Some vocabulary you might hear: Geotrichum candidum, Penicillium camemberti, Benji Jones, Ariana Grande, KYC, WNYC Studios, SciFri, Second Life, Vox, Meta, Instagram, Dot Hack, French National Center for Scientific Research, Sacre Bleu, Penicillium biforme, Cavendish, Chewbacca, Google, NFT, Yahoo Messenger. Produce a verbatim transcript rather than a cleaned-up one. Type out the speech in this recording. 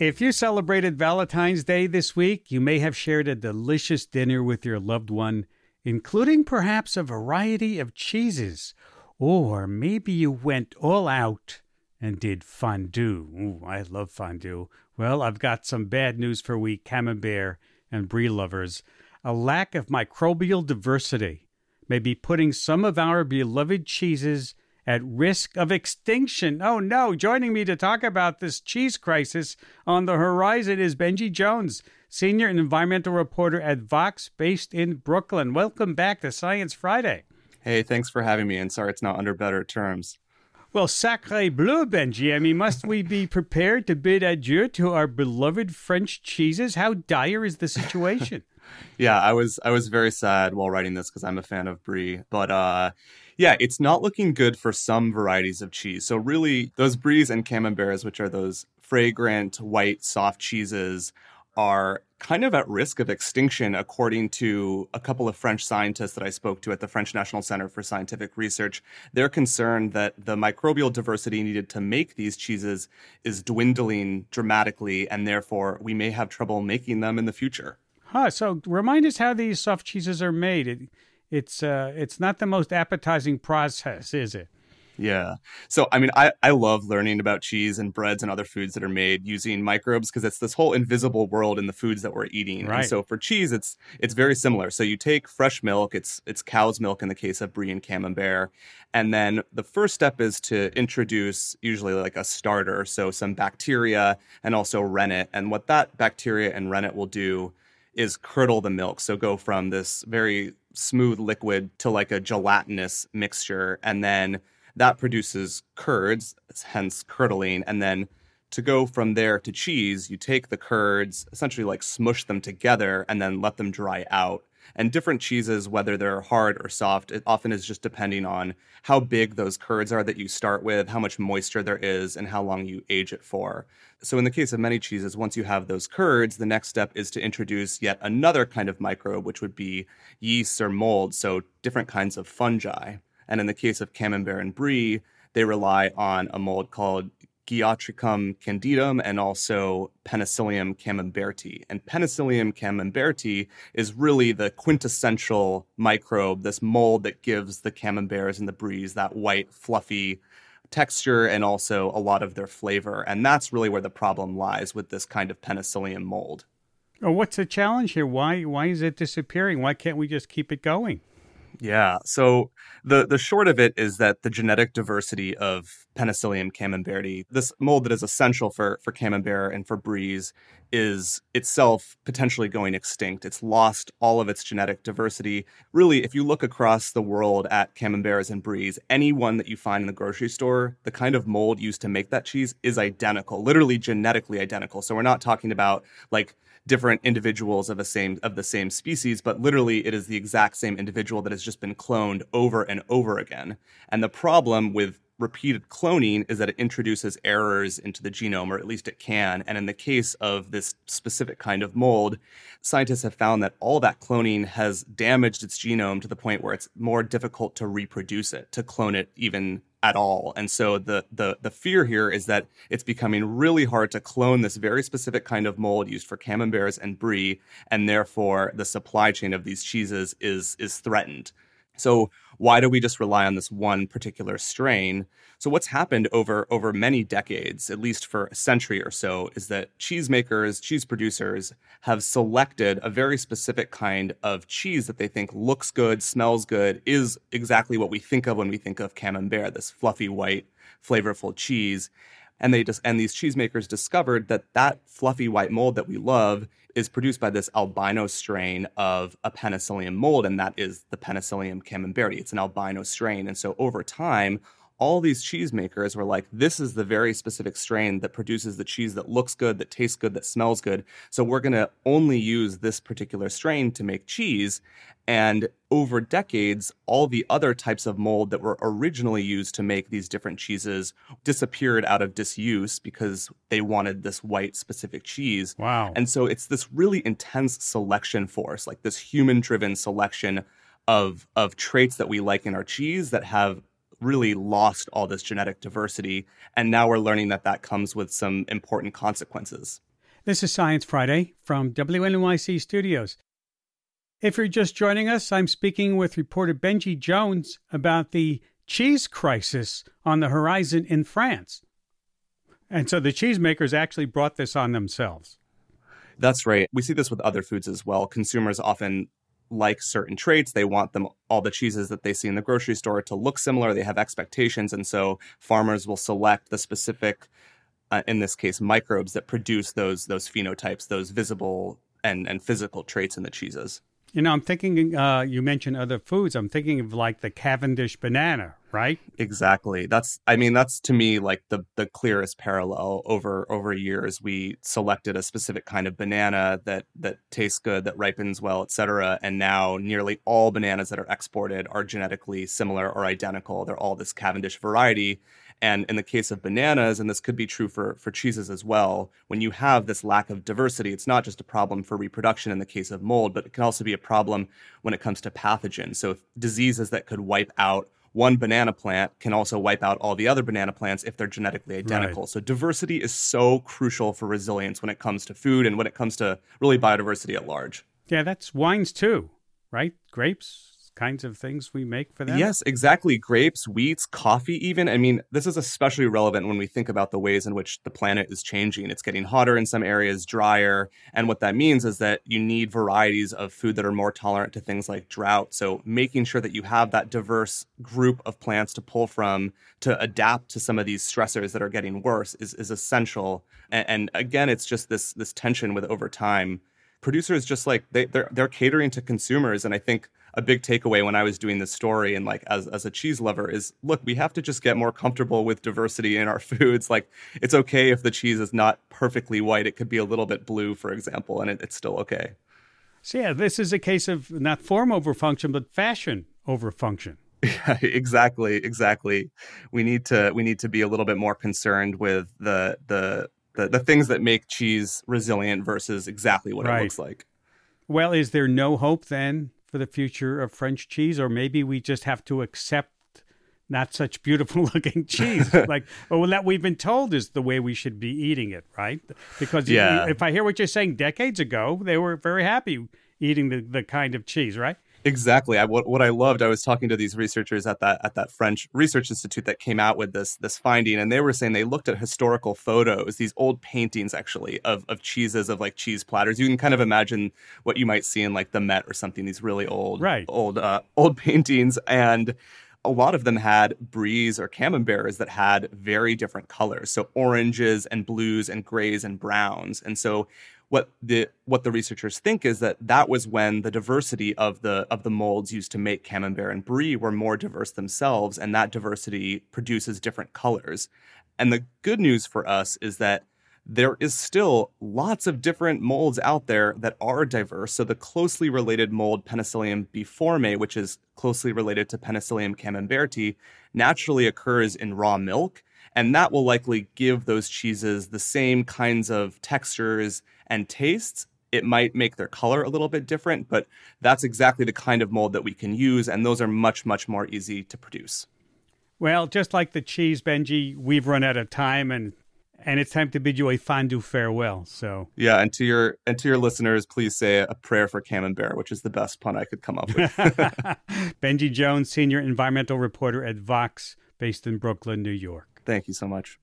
If you celebrated Valentine's Day this week, you may have shared a delicious dinner with your loved one, including perhaps a variety of cheeses. Or maybe you went all out and did fondue. Ooh, I love fondue. Well, I've got some bad news for we camembert and brie lovers. A lack of microbial diversity may be putting some of our beloved cheeses at risk of extinction. Oh, no. Joining me to talk about this cheese crisis on the horizon is Benji Jones, senior environmental reporter at Vox, based in Brooklyn. Welcome back to Science Friday. Hey, thanks for having me, and sorry it's not under better terms. Well, Sacre Bleu, Benji. I mean, must we be prepared to bid adieu to our beloved French cheeses? How dire is the situation? Yeah, I was I was very sad while writing this because I'm a fan of brie. But uh, yeah, it's not looking good for some varieties of cheese. So really, those bries and camemberts, which are those fragrant, white, soft cheeses, are kind of at risk of extinction, according to a couple of French scientists that I spoke to at the French National Center for Scientific Research. They're concerned that the microbial diversity needed to make these cheeses is dwindling dramatically, and therefore we may have trouble making them in the future. Huh, so remind us how these soft cheeses are made. It, it's uh, it's not the most appetizing process, is it? Yeah. So, I mean, I, I love learning about cheese and breads and other foods that are made using microbes, because it's this whole invisible world in the foods that we're eating. Right. And so for cheese, it's it's very similar. So you take fresh milk, it's it's cow's milk in the case of brie and camembert. And then the first step is to introduce usually like a starter. So some bacteria and also rennet. And what that bacteria and rennet will do is curdle the milk. So go from this very smooth liquid to like a gelatinous mixture. And then that produces curds, hence curdling. And then to go from there to cheese, you take the curds, essentially like smush them together and then let them dry out. And different cheeses, whether they're hard or soft, it often is just depending on how big those curds are that you start with, how much moisture there is, and how long you age it for. So in the case of many cheeses, once you have those curds, the next step is to introduce yet another kind of microbe, which would be yeast or mold, so different kinds of fungi. And in the case of camembert and brie, they rely on a mold called Geotrichum candidum and also Penicillium camemberti. And Penicillium camemberti is really the quintessential microbe, this mold that gives the camemberts and the bries that white, fluffy texture and also a lot of their flavor. And that's really where the problem lies with this kind of Penicillium mold. Oh, what's the challenge here? Why, why is it disappearing? Why can't we just keep it going? Yeah, so the, the short of it is that the genetic diversity of Penicillium camemberti, this mold that is essential for, for camembert and for brie, is itself potentially going extinct. It's lost all of its genetic diversity. Really, if you look across the world at camemberts and brie, anyone that you find in the grocery store, the kind of mold used to make that cheese is identical, literally genetically identical. So we're not talking about like different individuals of a same of the same species, but literally it is the exact same individual that has just been cloned over and over again. And the problem with repeated cloning is that it introduces errors into the genome, or at least it can. And in the case of this specific kind of mold, scientists have found that all that cloning has damaged its genome to the point where it's more difficult to reproduce it, to clone it even at all. And so the the the fear here is that it's becoming really hard to clone this very specific kind of mold used for camemberts and brie, and therefore the supply chain of these cheeses is is threatened. So why do we just rely on this one particular strain? So what's happened over, over many decades, at least for a century or so, is that cheesemakers, cheese producers have selected a very specific kind of cheese that they think looks good, smells good, is exactly what we think of when we think of camembert, this fluffy, white, flavorful cheese. And they just, and these cheesemakers discovered that that fluffy white mold that we love is produced by this albino strain of a Penicillium mold, and that is the Penicillium camemberti. It's an albino strain. And so over time, all these cheesemakers were like, this is the very specific strain that produces the cheese that looks good, that tastes good, that smells good. So we're going to only use this particular strain to make cheese. And over decades, all the other types of mold that were originally used to make these different cheeses disappeared out of disuse because they wanted this white specific cheese. Wow. And so it's this really intense selection force, like this human-driven selection of, of traits that we like in our cheese that have really lost all this genetic diversity. And now we're learning that that comes with some important consequences. This is Science Friday from W N Y C Studios. If you're just joining us, I'm speaking with reporter Benji Jones about the cheese crisis on the horizon in France. And so the cheesemakers actually brought this on themselves. That's right. We see this with other foods as well. Consumers often like certain traits. They want them, all the cheeses that they see in the grocery store, to look similar. They have expectations. And so farmers will select the specific, uh, in this case, microbes that produce those those phenotypes, those visible and, and physical traits in the cheeses. You know, I'm thinking, uh, you mentioned other foods. I'm thinking of like the Cavendish banana, right? Exactly. That's, I mean, that's to me like the the clearest parallel. Over over years, we selected a specific kind of banana that that tastes good, that ripens well, et cetera. And now nearly all bananas that are exported are genetically similar or identical. They're all this Cavendish variety. And in the case of bananas, and this could be true for, for cheeses as well, when you have this lack of diversity, it's not just a problem for reproduction in the case of mold, but it can also be a problem when it comes to pathogens. So if diseases that could wipe out one banana plant can also wipe out all the other banana plants if they're genetically identical. Right. So diversity is so crucial for resilience when it comes to food and when it comes to really biodiversity at large. Yeah, that's wines too, right? Grapes? Kinds of things we make for them? Yes, exactly. Grapes, wheats, coffee even. I mean, this is especially relevant when we think about the ways in which the planet is changing. It's getting hotter in some areas, drier. And what that means is that you need varieties of food that are more tolerant to things like drought. So making sure that you have that diverse group of plants to pull from to adapt to some of these stressors that are getting worse is, is essential. And, and again, it's just this this tension with over time. Producers just like, they, they're, they're catering to consumers. And I think a big takeaway when I was doing this story and like as, as a cheese lover is, look, we have to just get more comfortable with diversity in our foods. Like, it's okay if the cheese is not perfectly white. It could be a little bit blue, for example, and it, it's still okay. So yeah, this is a case of not form over function, but fashion over function. Yeah, exactly, exactly. We need to we need to be a little bit more concerned with the the the, the things that make cheese resilient versus exactly what right. It looks like. Well, is there no hope then for the future of French cheese, or maybe we just have to accept not such beautiful looking cheese? Like, oh, that we've been told is the way we should be eating it, right? Because yeah. if I hear what you're saying, decades ago, they were very happy eating the, the kind of cheese, right? Exactly. I, what, what I loved, I was talking to these researchers at that at that French research institute that came out with this this finding, and they were saying they looked at historical photos, these old paintings actually of of cheeses, of like cheese platters. You can kind of imagine what you might see in like the Met or something. These really old, right. old, uh, old paintings, and a lot of them had bries or camemberts that had very different colors, so oranges and blues and grays and browns, and so. What the what the researchers think is that that was when the diversity of the of the molds used to make camembert and brie were more diverse themselves, and that diversity produces different colors. And the good news for us is that there is still lots of different molds out there that are diverse. So the closely related mold Penicillium biforme, which is closely related to Penicillium camemberti, naturally occurs in raw milk, and that will likely give those cheeses the same kinds of textures and tastes. It might make their color a little bit different, but that's exactly the kind of mold that we can use, and those are much, much more easy to produce. Well, just like the cheese, Benji, we've run out of time, and and it's time to bid you a fondue farewell. So yeah, and to your and to your listeners, please say a prayer for camembert, which is the best pun I could come up with. Benji Jones, senior environmental reporter at Vox, based in Brooklyn, New York. Thank you so much.